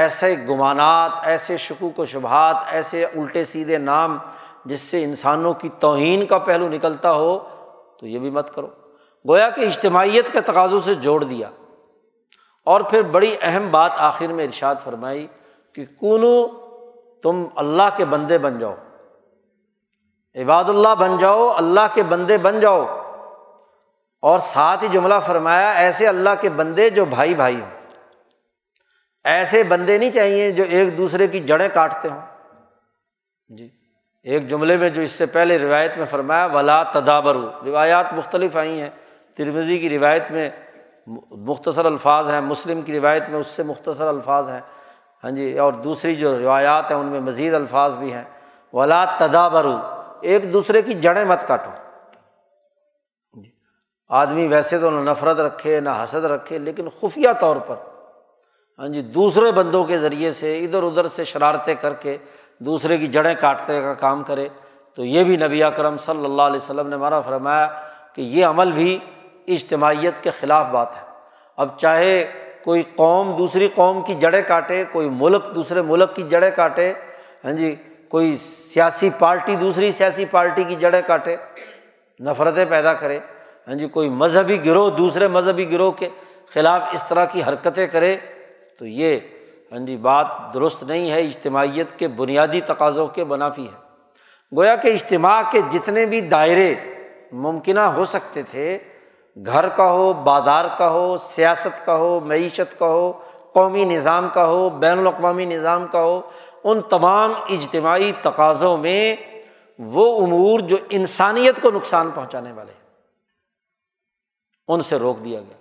ایسے گمانات، ایسے شکوک و شبہات، ایسے الٹے سیدھے نام جس سے انسانوں کی توہین کا پہلو نکلتا ہو، تو یہ بھی مت کرو۔ گویا کہ اجتماعیت کے تقاضوں سے جوڑ دیا۔ اور پھر بڑی اہم بات آخر میں ارشاد فرمائی کہ کونو، تم اللہ کے بندے بن جاؤ، عباد اللہ بن جاؤ، اللہ کے بندے بن جاؤ، اور ساتھ ہی جملہ فرمایا ایسے اللہ کے بندے جو بھائی بھائی ہوں۔ ایسے بندے نہیں چاہیے جو ایک دوسرے کی جڑیں کاٹتے ہوں۔ جی، ایک جملے میں جو اس سے پہلے روایت میں فرمایا ولا تدابرو، روایات مختلف آئی ہیں، ترمذی کی روایت میں مختصر الفاظ ہیں، مسلم کی روایت میں اس سے مختصر الفاظ ہیں، ہاں جی، اور دوسری جو روایات ہیں ان میں مزید الفاظ بھی ہیں۔ ولا تدابرو، ایک دوسرے کی جڑیں مت کاٹو۔ جی، آدمی ویسے تو نہ نفرت رکھے نہ حسد رکھے، لیکن خفیہ طور پر، ہاں جی، دوسرے بندوں کے ذریعے سے ادھر ادھر سے شرارتیں کر کے دوسرے کی جڑیں کاٹنے کا کام کرے، تو یہ بھی نبی اکرم صلی اللہ علیہ وسلم نے ہمارا فرمایا کہ یہ عمل بھی اجتماعیت کے خلاف بات ہے۔ اب چاہے کوئی قوم دوسری قوم کی جڑیں کاٹے، کوئی ملک دوسرے ملک کی جڑیں کاٹے، ہاں جی، کوئی سیاسی پارٹی دوسری سیاسی پارٹی کی جڑیں کاٹے، نفرتیں پیدا کرے، ہاں جی، کوئی مذہبی گروہ دوسرے مذہبی گروہ کے خلاف اس طرح کی حرکتیں کرے، تو یہ، ہاں جی، بات درست نہیں ہے، اجتماعیت کے بنیادی تقاضوں کے منافی ہے۔ گویا کہ اجتماع کے جتنے بھی دائرے ممکنہ ہو سکتے تھے، گھر کا ہو، بازار کا ہو، سیاست کا ہو، معیشت کا ہو، قومی نظام کا ہو، بین الاقوامی نظام کا ہو، ان تمام اجتماعی تقاضوں میں وہ امور جو انسانیت کو نقصان پہنچانے والے ہیں ان سے روک دیا گیا۔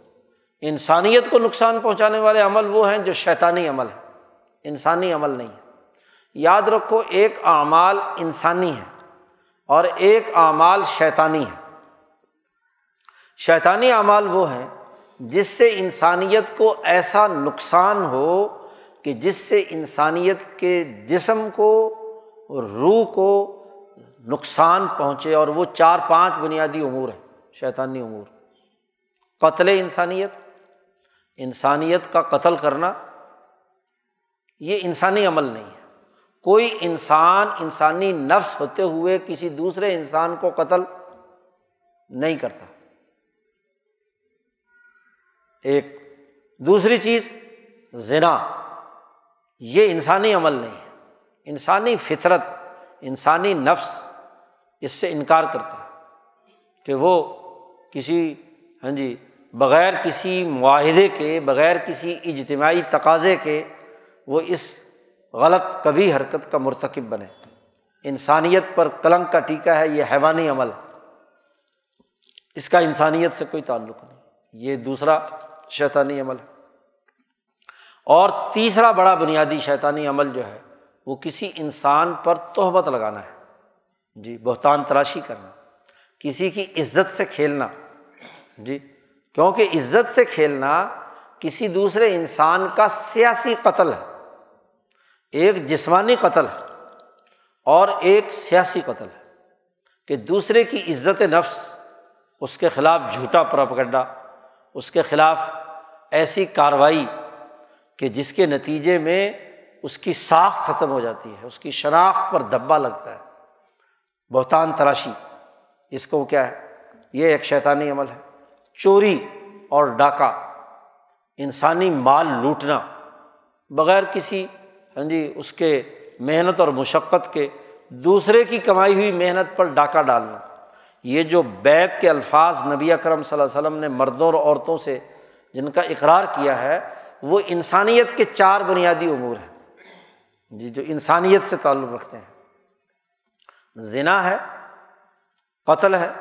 انسانیت کو نقصان پہنچانے والے عمل وہ ہیں جو شیطانی عمل ہیں، انسانی عمل نہیں ہے۔ یاد رکھو، ایک اعمال انسانی ہے اور ایک اعمال شیطانی ہے۔ شیطانی اعمال وہ ہیں جس سے انسانیت کو ایسا نقصان ہو کہ جس سے انسانیت کے جسم کو اور روح کو نقصان پہنچے، اور وہ چار پانچ بنیادی امور ہیں شیطانی امور۔ قتل انسانیت، انسانیت کا قتل کرنا، یہ انسانی عمل نہیں ہے۔ کوئی انسان انسانی نفس ہوتے ہوئے کسی دوسرے انسان کو قتل نہیں کرتا۔ ایک دوسری چیز زنا، یہ انسانی عمل نہیں ہے، انسانی فطرت، انسانی نفس اس سے انکار کرتا ہے کہ وہ کسی، ہاں جی، بغیر کسی معاہدے کے، بغیر کسی اجتماعی تقاضے کے وہ اس غلط کبھی حرکت کا مرتکب بنے۔ انسانیت پر کلنک کا ٹیکا ہے، یہ حیوانی عمل ہے، اس کا انسانیت سے کوئی تعلق نہیں، یہ دوسرا شیطانی عمل ہے۔ اور تیسرا بڑا بنیادی شیطانی عمل جو ہے وہ کسی انسان پر تہمت لگانا ہے، جی، بہتان تراشی کرنا، کسی کی عزت سے کھیلنا، جی، کیونکہ عزت سے کھیلنا کسی دوسرے انسان کا سیاسی قتل ہے۔ ایک جسمانی قتل ہے اور ایک سیاسی قتل ہے کہ دوسرے کی عزت نفس، اس کے خلاف جھوٹا پروپیگنڈا، اس کے خلاف ایسی کارروائی کہ جس کے نتیجے میں اس کی ساخت ختم ہو جاتی ہے، اس کی شناخت پر دھبا لگتا ہے۔ بہتان تراشی، اس کو کیا ہے، یہ ایک شیطانی عمل ہے۔ چوری اور ڈاکہ، انسانی مال لوٹنا بغیر کسی، ہاں جی، اس کے محنت اور مشقت کے دوسرے کی کمائی ہوئی محنت پر ڈاکہ ڈالنا، یہ جو بیعت کے الفاظ نبی اکرم صلی اللہ علیہ وسلم نے مردوں اور عورتوں سے جن کا اقرار کیا ہے، وہ انسانیت کے چار بنیادی امور ہیں، جی، جو انسانیت سے تعلق رکھتے ہیں۔ زنا ہے، قتل ہے،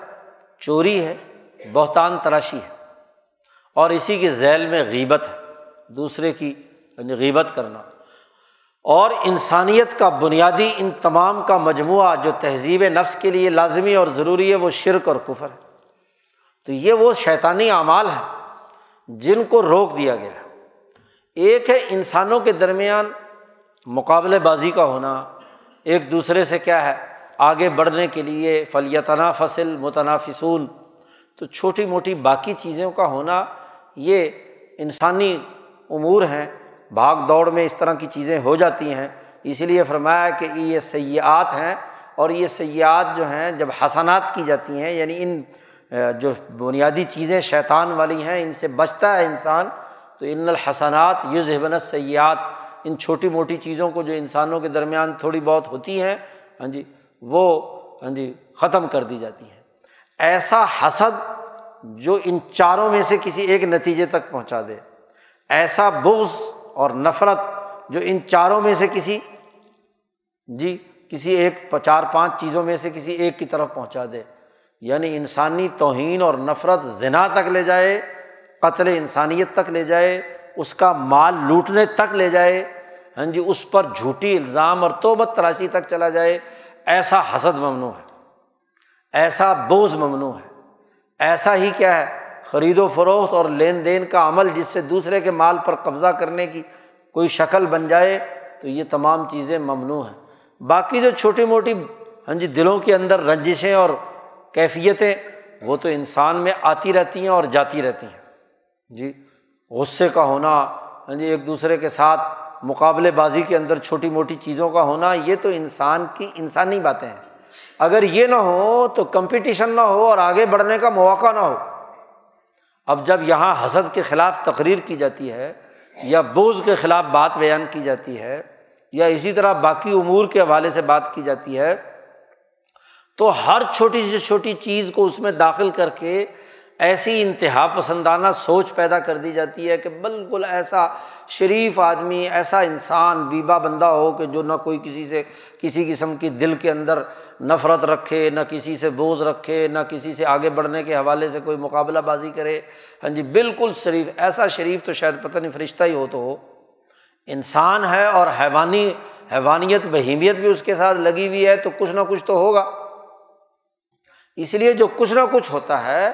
چوری ہے، بہتان تراشی ہے، اور اسی کے ذیل میں غیبت ہے، دوسرے کی غیبت کرنا۔ اور انسانیت کا بنیادی ان تمام کا مجموعہ جو تہذیب نفس کے لیے لازمی اور ضروری ہے، وہ شرک اور کفر ہے۔ تو یہ وہ شیطانی اعمال ہیں جن کو روک دیا گیا ہے۔ ایک ہے انسانوں کے درمیان مقابلے بازی کا ہونا، ایک دوسرے سے کیا ہے آگے بڑھنے کے لیے فَلْيَتَنَافَسِ الْمُتَنَافِسُونَ، تو چھوٹی موٹی باقی چیزوں کا ہونا یہ انسانی امور ہیں، بھاگ دوڑ میں اس طرح کی چیزیں ہو جاتی ہیں۔ اسی لیے فرمایا کہ یہ سیئات ہیں، اور یہ سیئات جو ہیں جب حسنات کی جاتی ہیں، یعنی ان جو بنیادی چیزیں شیطان والی ہیں ان سے بچتا ہے انسان، تو ان الحسنات یذہبن السیئات، ان چھوٹی موٹی چیزوں کو جو انسانوں کے درمیان تھوڑی بہت ہوتی ہیں ہاں جی وہ ہاں جی ختم کر دی جاتی ہیں۔ ایسا حسد جو ان چاروں میں سے کسی ایک نتیجے تک پہنچا دے، ایسا بغض اور نفرت جو ان چاروں میں سے کسی جی کسی ایک چار پانچ چیزوں میں سے کسی ایک کی طرف پہنچا دے، یعنی انسانی توہین اور نفرت زنا تک لے جائے، قتل انسانیت تک لے جائے، اس کا مال لوٹنے تک لے جائے ہاں جی، اس پر جھوٹی الزام اور تہمت تراشی تک چلا جائے، ایسا حسد ممنوع ہے، ایسا بغض ممنوع ہے، ایسا ہی کیا ہے خرید و فروخت اور لین دین کا عمل جس سے دوسرے کے مال پر قبضہ کرنے کی کوئی شکل بن جائے، تو یہ تمام چیزیں ممنوع ہیں۔ باقی جو چھوٹی موٹی ہاں جی دلوں کے اندر رنجشیں اور کیفیتیں وہ تو انسان میں آتی رہتی ہیں اور جاتی رہتی ہیں جی، غصے کا ہونا ہاں جی، ایک دوسرے کے ساتھ مقابلے بازی کے اندر چھوٹی موٹی چیزوں کا ہونا، یہ تو انسان کی انسانی باتیں ہیں۔ اگر یہ نہ ہو تو کمپٹیشن نہ ہو اور آگے بڑھنے کا مواقع نہ ہو۔ اب جب یہاں حسد کے خلاف تقریر کی جاتی ہے یا بغض کے خلاف بات بیان کی جاتی ہے یا اسی طرح باقی امور کے حوالے سے بات کی جاتی ہے، تو ہر چھوٹی سے چھوٹی چیز کو اس میں داخل کر کے ایسی انتہا پسندانہ سوچ پیدا کر دی جاتی ہے کہ بالکل ایسا شریف آدمی، ایسا انسان، بیبا بندہ ہو کہ جو نہ کوئی کسی سے کسی قسم کی دل کے اندر نفرت رکھے، نہ کسی سے بغض رکھے، نہ کسی سے آگے بڑھنے کے حوالے سے کوئی مقابلہ بازی کرے، ہاں جی بالکل شریف، ایسا شریف تو شاید پتہ نہیں فرشتہ ہی ہو تو ہو۔ انسان ہے اور حیوانی حیوانیت بہیمیت بھی اس کے ساتھ لگی ہوئی ہے، تو کچھ نہ کچھ تو ہوگا۔ اس لیے جو کچھ نہ کچھ ہوتا ہے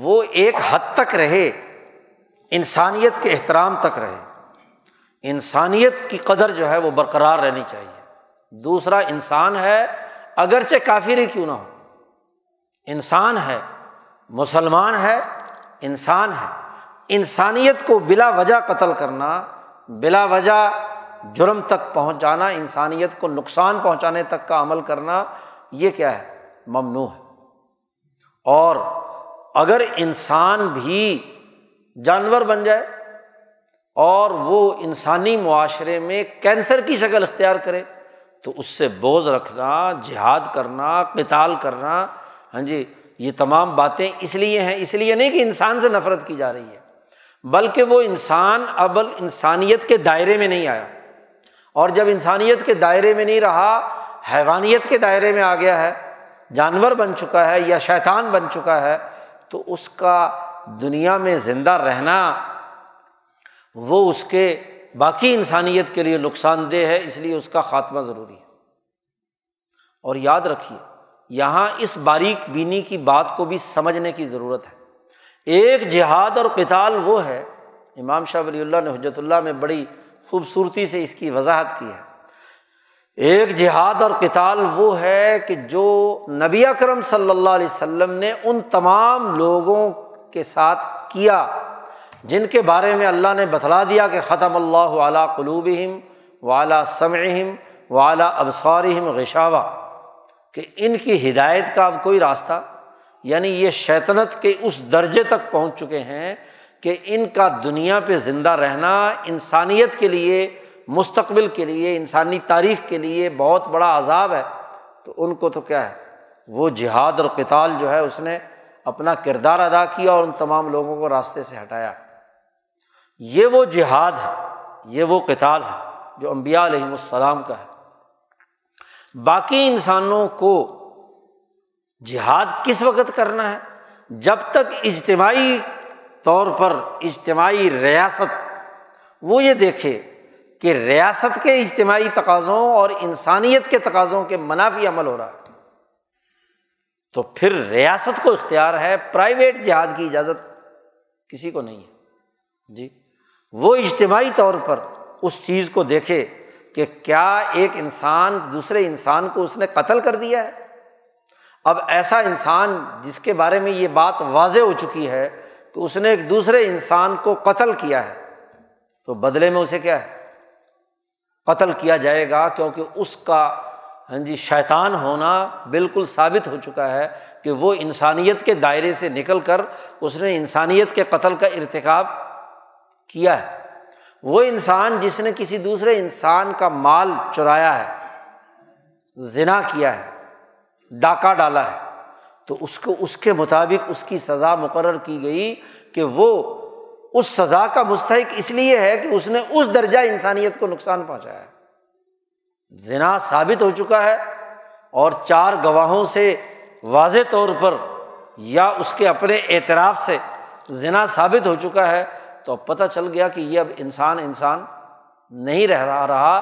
وہ ایک حد تک رہے، انسانیت کے احترام تک رہے، انسانیت کی قدر جو ہے وہ برقرار رہنی چاہیے۔ دوسرا انسان ہے، اگرچہ کافر ہی کیوں نہ ہو، انسان ہے، مسلمان ہے، انسان ہے۔ انسانیت کو بلا وجہ قتل کرنا، بلا وجہ جرم تک پہنچانا، انسانیت کو نقصان پہنچانے تک کا عمل کرنا، یہ کیا ہے ممنوع ہے۔ اور اگر انسان بھی جانور بن جائے اور وہ انسانی معاشرے میں کینسر کی شکل اختیار کرے، تو اس سے بغض رکھنا، جہاد کرنا، قتال کرنا ہاں جی، یہ تمام باتیں اس لیے ہیں، اس لیے نہیں کہ انسان سے نفرت کی جا رہی ہے، بلکہ وہ انسان اب انسانیت کے دائرے میں نہیں آیا، اور جب انسانیت کے دائرے میں نہیں رہا حیوانیت کے دائرے میں آ گیا ہے، جانور بن چکا ہے یا شیطان بن چکا ہے، تو اس کا دنیا میں زندہ رہنا وہ اس کے باقی انسانیت کے لیے نقصان دہ ہے، اس لیے اس کا خاتمہ ضروری ہے۔ اور یاد رکھیے یہاں اس باریک بینی کی بات کو بھی سمجھنے کی ضرورت ہے۔ ایک جہاد اور قتال وہ ہے، امام شاہ ولی اللہ نے حجت اللہ میں بڑی خوبصورتی سے اس کی وضاحت کی ہے، ایک جہاد اور قتال وہ ہے کہ جو نبی اکرم صلی اللہ علیہ وسلم نے ان تمام لوگوں کے ساتھ کیا جن کے بارے میں اللہ نے بتلا دیا کہ ختم اللہ علی قلوبہم وعلی سمعہم وعلی ابصارہم غشاوہ، کہ ان کی ہدایت کا اب کوئی راستہ، یعنی یہ شیطنت کے اس درجے تک پہنچ چکے ہیں کہ ان کا دنیا پہ زندہ رہنا انسانیت کے لیے، مستقبل کے لیے، انسانی تاریخ کے لیے بہت بڑا عذاب ہے، تو ان کو تو کیا ہے وہ جہاد اور قتال جو ہے اس نے اپنا کردار ادا کیا اور ان تمام لوگوں کو راستے سے ہٹایا۔ یہ وہ جہاد ہے، یہ وہ قتال ہے جو انبیاء علیہم السلام کا ہے۔ باقی انسانوں کو جہاد کس وقت کرنا ہے؟ جب تک اجتماعی طور پر اجتماعی ریاست وہ یہ دیکھے کہ ریاست کے اجتماعی تقاضوں اور انسانیت کے تقاضوں کے منافی عمل ہو رہا ہے، تو پھر ریاست کو اختیار ہے، پرائیویٹ جہاد کی اجازت کسی کو نہیں ہے جی۔ وہ اجتماعی طور پر اس چیز کو دیکھے کہ کیا ایک انسان دوسرے انسان کو اس نے قتل کر دیا ہے، اب ایسا انسان جس کے بارے میں یہ بات واضح ہو چکی ہے کہ اس نے ایک دوسرے انسان کو قتل کیا ہے تو بدلے میں اسے کیا ہے قتل کیا جائے گا، کیونکہ اس کا ہاں جی شیطان ہونا بالکل ثابت ہو چکا ہے کہ وہ انسانیت کے دائرے سے نکل کر اس نے انسانیت کے قتل کا ارتکاب کیا ہے۔ وہ انسان جس نے کسی دوسرے انسان کا مال چرایا ہے، زنا کیا ہے، ڈاکہ ڈالا ہے، تو اس کو اس کے مطابق اس کی سزا مقرر کی گئی کہ وہ اس سزا کا مستحق اس لیے ہے کہ اس نے اس درجہ انسانیت کو نقصان پہنچایا ہے۔ زنا ثابت ہو چکا ہے اور چار گواہوں سے واضح طور پر یا اس کے اپنے اعتراف سے زنا ثابت ہو چکا ہے، تو پتہ چل گیا کہ یہ اب انسان انسان نہیں رہ رہا،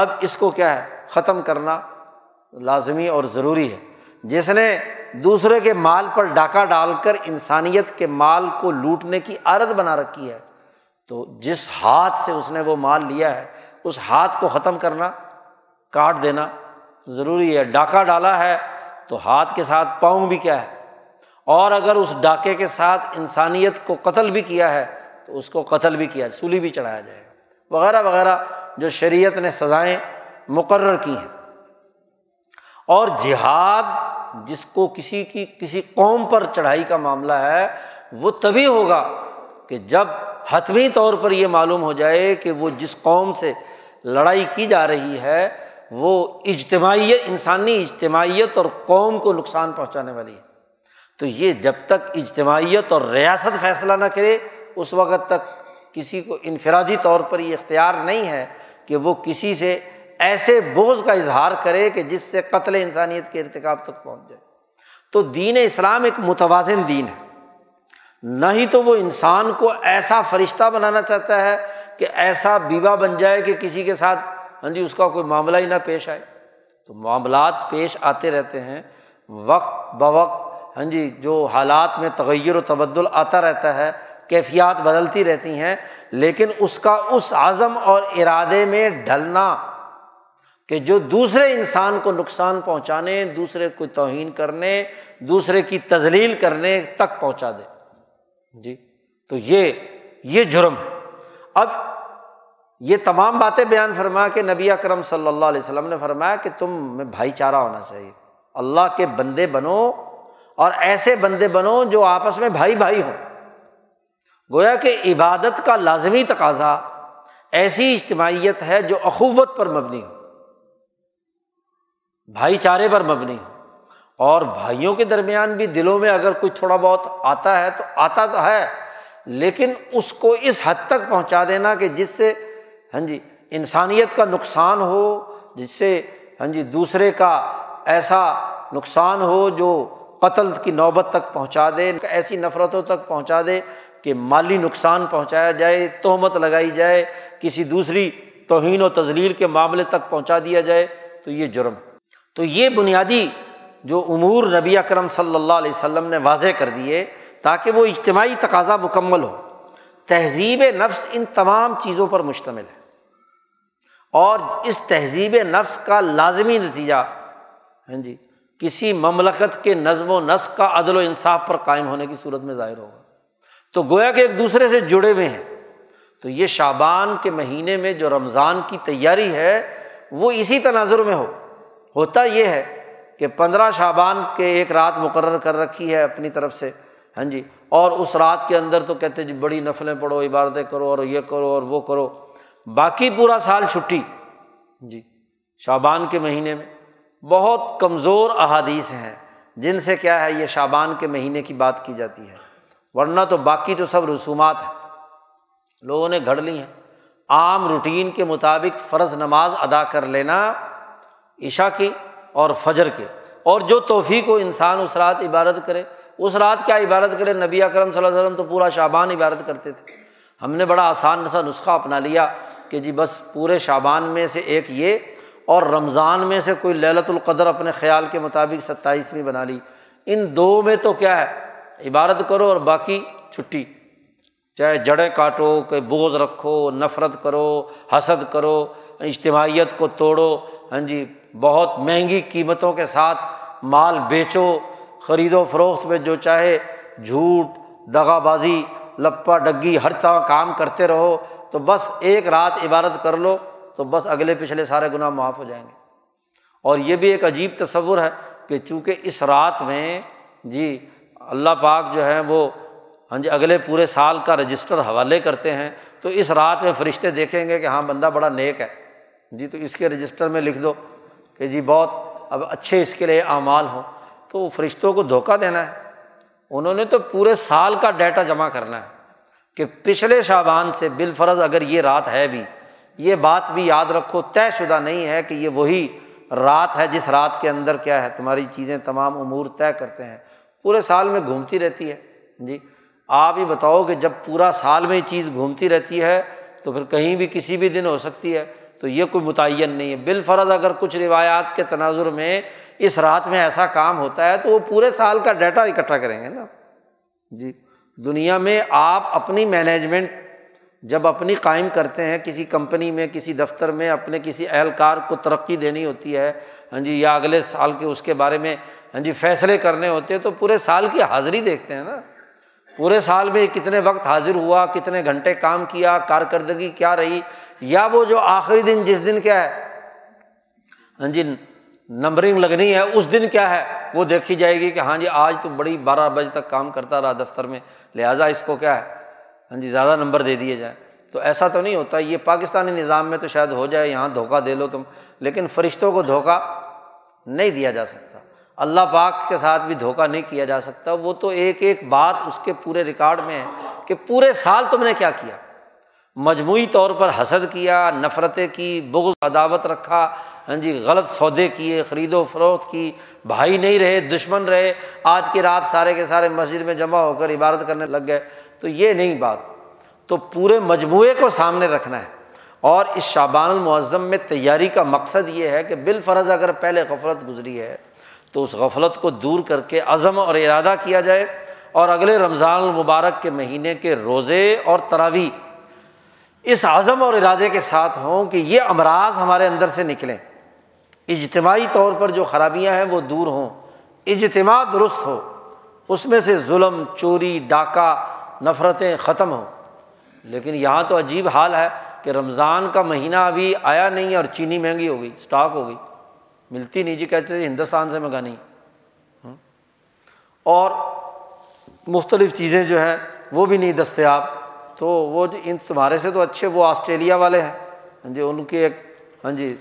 اب اس کو کیا ہے ختم کرنا لازمی اور ضروری ہے۔ جس نے دوسرے کے مال پر ڈاکہ ڈال کر انسانیت کے مال کو لوٹنے کی عادت بنا رکھی ہے، تو جس ہاتھ سے اس نے وہ مال لیا ہے اس ہاتھ کو ختم کرنا، کاٹ دینا ضروری ہے۔ ڈاکہ ڈالا ہے تو ہاتھ کے ساتھ پاؤں بھی کیا ہے، اور اگر اس ڈاکے کے ساتھ انسانیت کو قتل بھی کیا ہے تو اس کو قتل بھی کیا ہے، سولی بھی چڑھایا جائے گا وغیرہ وغیرہ، جو شریعت نے سزائیں مقرر کی ہیں۔ اور جہاد جس کو کسی کی کسی قوم پر چڑھائی کا معاملہ ہے، وہ تبھی ہوگا کہ جب حتمی طور پر یہ معلوم ہو جائے کہ وہ جس قوم سے لڑائی کی جا رہی ہے وہ اجتماعیت، انسانی اجتماعیت اور قوم کو نقصان پہنچانے والی ہے۔ تو یہ جب تک اجتماعیت اور ریاست فیصلہ نہ کرے، اس وقت تک کسی کو انفرادی طور پر یہ اختیار نہیں ہے کہ وہ کسی سے ایسے بغض کا اظہار کرے کہ جس سے قتل انسانیت کے ارتکاب تک پہنچ جائے۔ تو دین اسلام ایک متوازن دین ہے، نہ ہی تو وہ انسان کو ایسا فرشتہ بنانا چاہتا ہے کہ ایسا بیوہ بن جائے کہ کسی کے ساتھ ہاں جی اس کا کوئی معاملہ ہی نہ پیش آئے۔ تو معاملات پیش آتے رہتے ہیں، وقت بوقت ہاں جی جو حالات میں تغیر و تبدل آتا رہتا ہے، کیفیات بدلتی رہتی ہیں، لیکن اس کا اس عزم اور ارادے میں ڈھلنا کہ جو دوسرے انسان کو نقصان پہنچانے، دوسرے کو توہین کرنے، دوسرے کی تذلیل کرنے تک پہنچا دے جی، تو یہ یہ جرم ہے۔ اب یہ تمام باتیں بیان فرما کہ نبی اکرم صلی اللہ علیہ وسلم نے فرمایا کہ تم میں بھائی چارہ ہونا چاہیے، اللہ کے بندے بنو اور ایسے بندے بنو جو آپس میں بھائی بھائی ہوں۔ گویا کہ عبادت کا لازمی تقاضا ایسی اجتماعیت ہے جو اخوت پر مبنی ہو، بھائی چارے پر مبنی ہو، اور بھائیوں کے درمیان بھی دلوں میں اگر کوئی تھوڑا بہت آتا ہے تو آتا تو ہے، لیکن اس کو اس حد تک پہنچا دینا کہ جس سے ہاں جی انسانیت کا نقصان ہو، جس سے ہاں جی دوسرے کا ایسا نقصان ہو جو قتل کی نوبت تک پہنچا دے، ایسی نفرتوں تک پہنچا دے کہ مالی نقصان پہنچایا جائے، تہمت لگائی جائے، کسی دوسری توہین و تذلیل کے معاملے تک پہنچا دیا جائے، تو یہ جرم۔ تو یہ بنیادی جو امور نبی اکرم صلی اللہ علیہ وسلم نے واضح کر دیے تاکہ وہ اجتماعی تقاضا مکمل ہو۔ تہذیب نفس ان تمام چیزوں پر مشتمل ہے، اور اس تہذیب نفس کا لازمی نتیجہ ہاں جی کسی مملکت کے نظم و نسق کا عدل و انصاف پر قائم ہونے کی صورت میں ظاہر ہوگا۔ تو گویا کہ ایک دوسرے سے جڑے ہوئے ہیں، تو یہ شعبان کے مہینے میں جو رمضان کی تیاری ہے وہ اسی تناظر میں ہو۔ ہوتا یہ ہے کہ پندرہ شعبان کے ایک رات مقرر کر رکھی ہے اپنی طرف سے ہاں جی، اور اس رات کے اندر تو کہتے جی بڑی نفلیں پڑھو، عبادتیں کرو، اور یہ کرو اور وہ کرو، باقی پورا سال چھٹی جی۔ شعبان کے مہینے میں بہت کمزور احادیث ہیں جن سے کیا ہے یہ شعبان کے مہینے کی بات کی جاتی ہے، ورنہ تو باقی تو سب رسومات ہیں، لوگوں نے گھڑ لی ہیں۔ عام روٹین کے مطابق فرض نماز ادا کر لینا عشاء کی اور فجر کے، اور جو توفیق ہو انسان اس رات عبادت کرے۔ اس رات کیا عبادت کرے، نبی اکرم صلی اللہ علیہ وسلم تو پورا شعبان عبادت کرتے تھے۔ ہم نے بڑا آسان سا نسخہ اپنا لیا کہ جی بس پورے شعبان میں سے ایک یہ، اور رمضان میں سے کوئی لیلۃ القدر اپنے خیال کے مطابق ستائیسویں بنا لی، ان دو میں تو کیا ہے، عبادت کرو اور باقی چھٹی، چاہے جڑیں کاٹو، کہ بغض رکھو، نفرت کرو، حسد کرو، اجتماعیت کو توڑو، ہاں جی بہت مہنگی قیمتوں کے ساتھ مال بیچو، خرید و فروخت میں جو چاہے جھوٹ، دغا بازی، لپا ڈگی، ہر طرح کام کرتے رہو، تو بس ایک رات عبادت کر لو تو بس اگلے پچھلے سارے گناہ معاف ہو جائیں گے۔ اور یہ بھی ایک عجیب تصور ہے کہ چونکہ اس رات میں جی اللہ پاک جو ہے وہ ہاں جی اگلے پورے سال کا رجسٹر حوالے کرتے ہیں، تو اس رات میں فرشتے دیکھیں گے کہ ہاں بندہ بڑا نیک ہے جی، تو اس کے رجسٹر میں لکھ دو کہ جی بہت اب اچھے اس کے لیے اعمال ہوں، تو فرشتوں کو دھوکہ دینا ہے، انہوں نے تو پورے سال کا ڈیٹا جمع کرنا ہے کہ پچھلے شعبان سے بالفرض اگر یہ رات ہے بھی، یہ بات بھی یاد رکھو طے شدہ نہیں ہے کہ یہ وہی رات ہے جس رات کے اندر کیا ہے تمہاری چیزیں تمام امور طے کرتے ہیں، پورے سال میں گھومتی رہتی ہے جی۔ آپ ہی بتاؤ کہ جب پورا سال میں چیز گھومتی رہتی ہے تو پھر کہیں بھی کسی بھی دن ہو سکتی ہے، تو یہ کوئی متعین نہیں ہے۔ بالفرض اگر کچھ روایات کے تناظر میں اس رات میں ایسا کام ہوتا ہے تو وہ پورے سال کا ڈیٹا اکٹھا کریں گے نا جی۔ دنیا میں آپ اپنی مینجمنٹ جب اپنی قائم کرتے ہیں، کسی کمپنی میں، کسی دفتر میں اپنے کسی اہلکار کو ترقی دینی ہوتی ہے ہاں جی، یا اگلے سال کے اس کے بارے میں ہاں جی فیصلے کرنے ہوتے ہیں، تو پورے سال کی حاضری دیکھتے ہیں نا، پورے سال میں کتنے وقت حاضر ہوا، کتنے گھنٹے کام کیا، کارکردگی کیا رہی، یا وہ جو آخری دن جس دن کیا ہے ہاں جی نمبرنگ لگنی ہے اس دن کیا ہے وہ دیکھی جائے گی کہ ہاں جی آج تو بڑی بارہ بجے تک کام کرتا رہا دفتر میں، لہٰذا اس کو کیا ہے ہاں جی زیادہ نمبر دے دیے جائیں۔ تو ایسا تو نہیں ہوتا، یہ پاکستانی نظام میں تو شاید ہو جائے، یہاں دھوکہ دے لو تم، لیکن فرشتوں کو دھوکہ نہیں دیا جا سکتا، اللہ پاک کے ساتھ بھی دھوکہ نہیں کیا جا سکتا، وہ تو ایک ایک بات اس کے پورے ریکارڈ میں ہے کہ پورے سال تم نے کیا کیا، مجموعی طور پر حسد کیا، نفرتیں کی، بغض عداوت رکھا ہاں جی، غلط سودے کیے، خرید و فروخت کی، بھائی نہیں رہے دشمن رہے، آج کی رات سارے کے سارے مسجد میں جمع ہو کر عبادت کرنے لگ گئے، تو یہ نہیں بات، تو پورے مجموعے کو سامنے رکھنا ہے۔ اور اس شعبان المعظم میں تیاری کا مقصد یہ ہے کہ بالفرض اگر پہلے غفلت گزری ہے تو اس غفلت کو دور کر کے عزم اور ارادہ کیا جائے، اور اگلے رمضان المبارک کے مہینے کے روزے اور تراویح اس عزم اور ارادے کے ساتھ ہوں کہ یہ امراض ہمارے اندر سے نکلیں، اجتماعی طور پر جو خرابیاں ہیں وہ دور ہوں، اجتماع درست ہو، اس میں سے ظلم، چوری، ڈاکہ، نفرتیں ختم ہوں۔ لیکن یہاں تو عجیب حال ہے کہ رمضان کا مہینہ ابھی آیا نہیں اور چینی مہنگی ہو گئی، اسٹاک ہو گئی، ملتی نہیں جی، کہتے ہندوستان سے منگانی، اور مختلف چیزیں جو ہیں وہ بھی نہیں دستیاب، تو وہ ان تمہارے سے تو اچھے وہ آسٹریلیا والے ہیں جی، ان کے ایک ہاں جی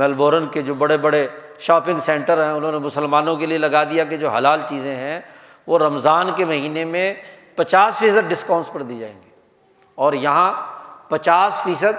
میلبورن کے جو بڑے بڑے شاپنگ سینٹر ہیں انہوں نے مسلمانوں کے لیے لگا دیا کہ جو حلال چیزیں ہیں وہ رمضان کے مہینے میں پچاس فیصد ڈسکاؤنٹس پر دی جائیں گی، اور یہاں پچاس فیصد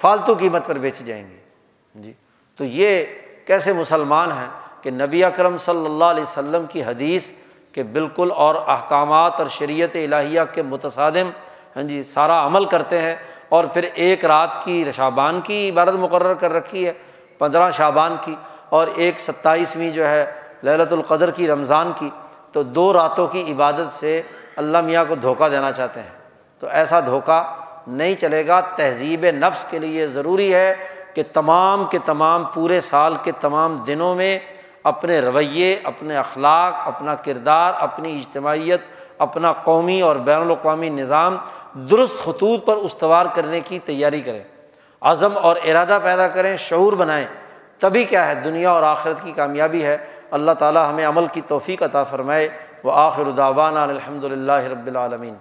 فالتو قیمت پر بیچی جائیں گی جی۔ تو یہ کیسے مسلمان ہیں کہ نبی اکرم صلی اللہ علیہ وسلم کی حدیث کے بالکل اور احکامات اور شریعت الہیہ کے متصادم ہاں جی سارا عمل کرتے ہیں، اور پھر ایک رات کی شعبان کی عبادت مقرر کر رکھی ہے پندرہ شعبان کی، اور ایک ستائیسویں جو ہے لیلۃ القدر کی رمضان کی، تو دو راتوں کی عبادت سے اللہ میاں کو دھوکہ دینا چاہتے ہیں، تو ایسا دھوکہ نہیں چلے گا۔ تہذیب نفس کے لیے ضروری ہے کہ تمام کے تمام پورے سال کے تمام دنوں میں اپنے رویے، اپنے اخلاق، اپنا کردار، اپنی اجتماعیت، اپنا قومی اور بین الاقوامی نظام درست خطوط پر استوار کرنے کی تیاری کریں، عزم اور ارادہ پیدا کریں، شعور بنائیں، تبھی کیا ہے دنیا اور آخرت کی کامیابی ہے۔ اللہ تعالی ہمیں عمل کی توفیق عطا فرمائے۔ وآخر دعوانا الحمد للہ رب العالمین۔